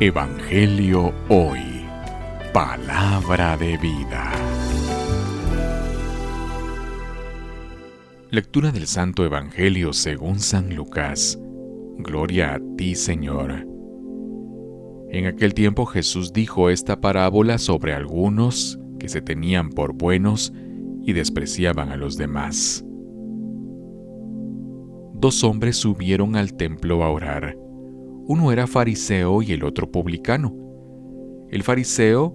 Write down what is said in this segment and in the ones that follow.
Evangelio Hoy. Palabra de vida. Lectura del Santo Evangelio según San Lucas. Gloria a ti, Señor. En aquel tiempo Jesús dijo esta parábola sobre algunos que se tenían por buenos y despreciaban a los demás. 2 hombres subieron al templo a orar. Uno era fariseo y el otro publicano. El fariseo,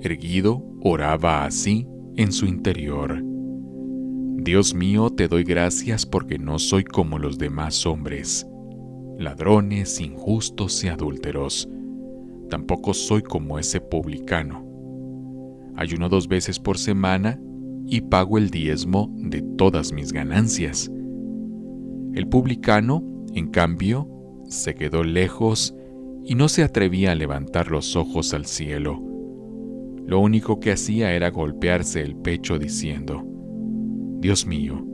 erguido, oraba así en su interior: Dios mío, te doy gracias porque no soy como los demás hombres, ladrones, injustos y adúlteros. Tampoco soy como ese publicano. Ayuno 2 veces por semana y pago el diezmo de todas mis ganancias. El publicano, en cambio, se quedó lejos y no se atrevía a levantar los ojos al cielo. Lo único que hacía era golpearse el pecho diciendo: Dios mío,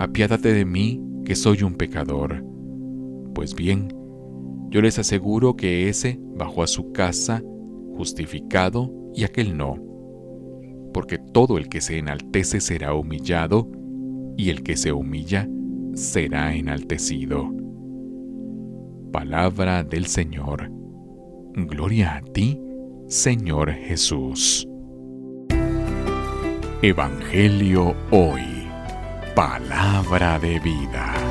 apiádate de mí, que soy un pecador. Pues bien, yo les aseguro que ese bajó a su casa justificado y aquel no. Porque todo el que se enaltece será humillado, y el que se humilla será enaltecido. Palabra del Señor. Gloria a ti, Señor Jesús. Evangelio Hoy. Palabra de vida.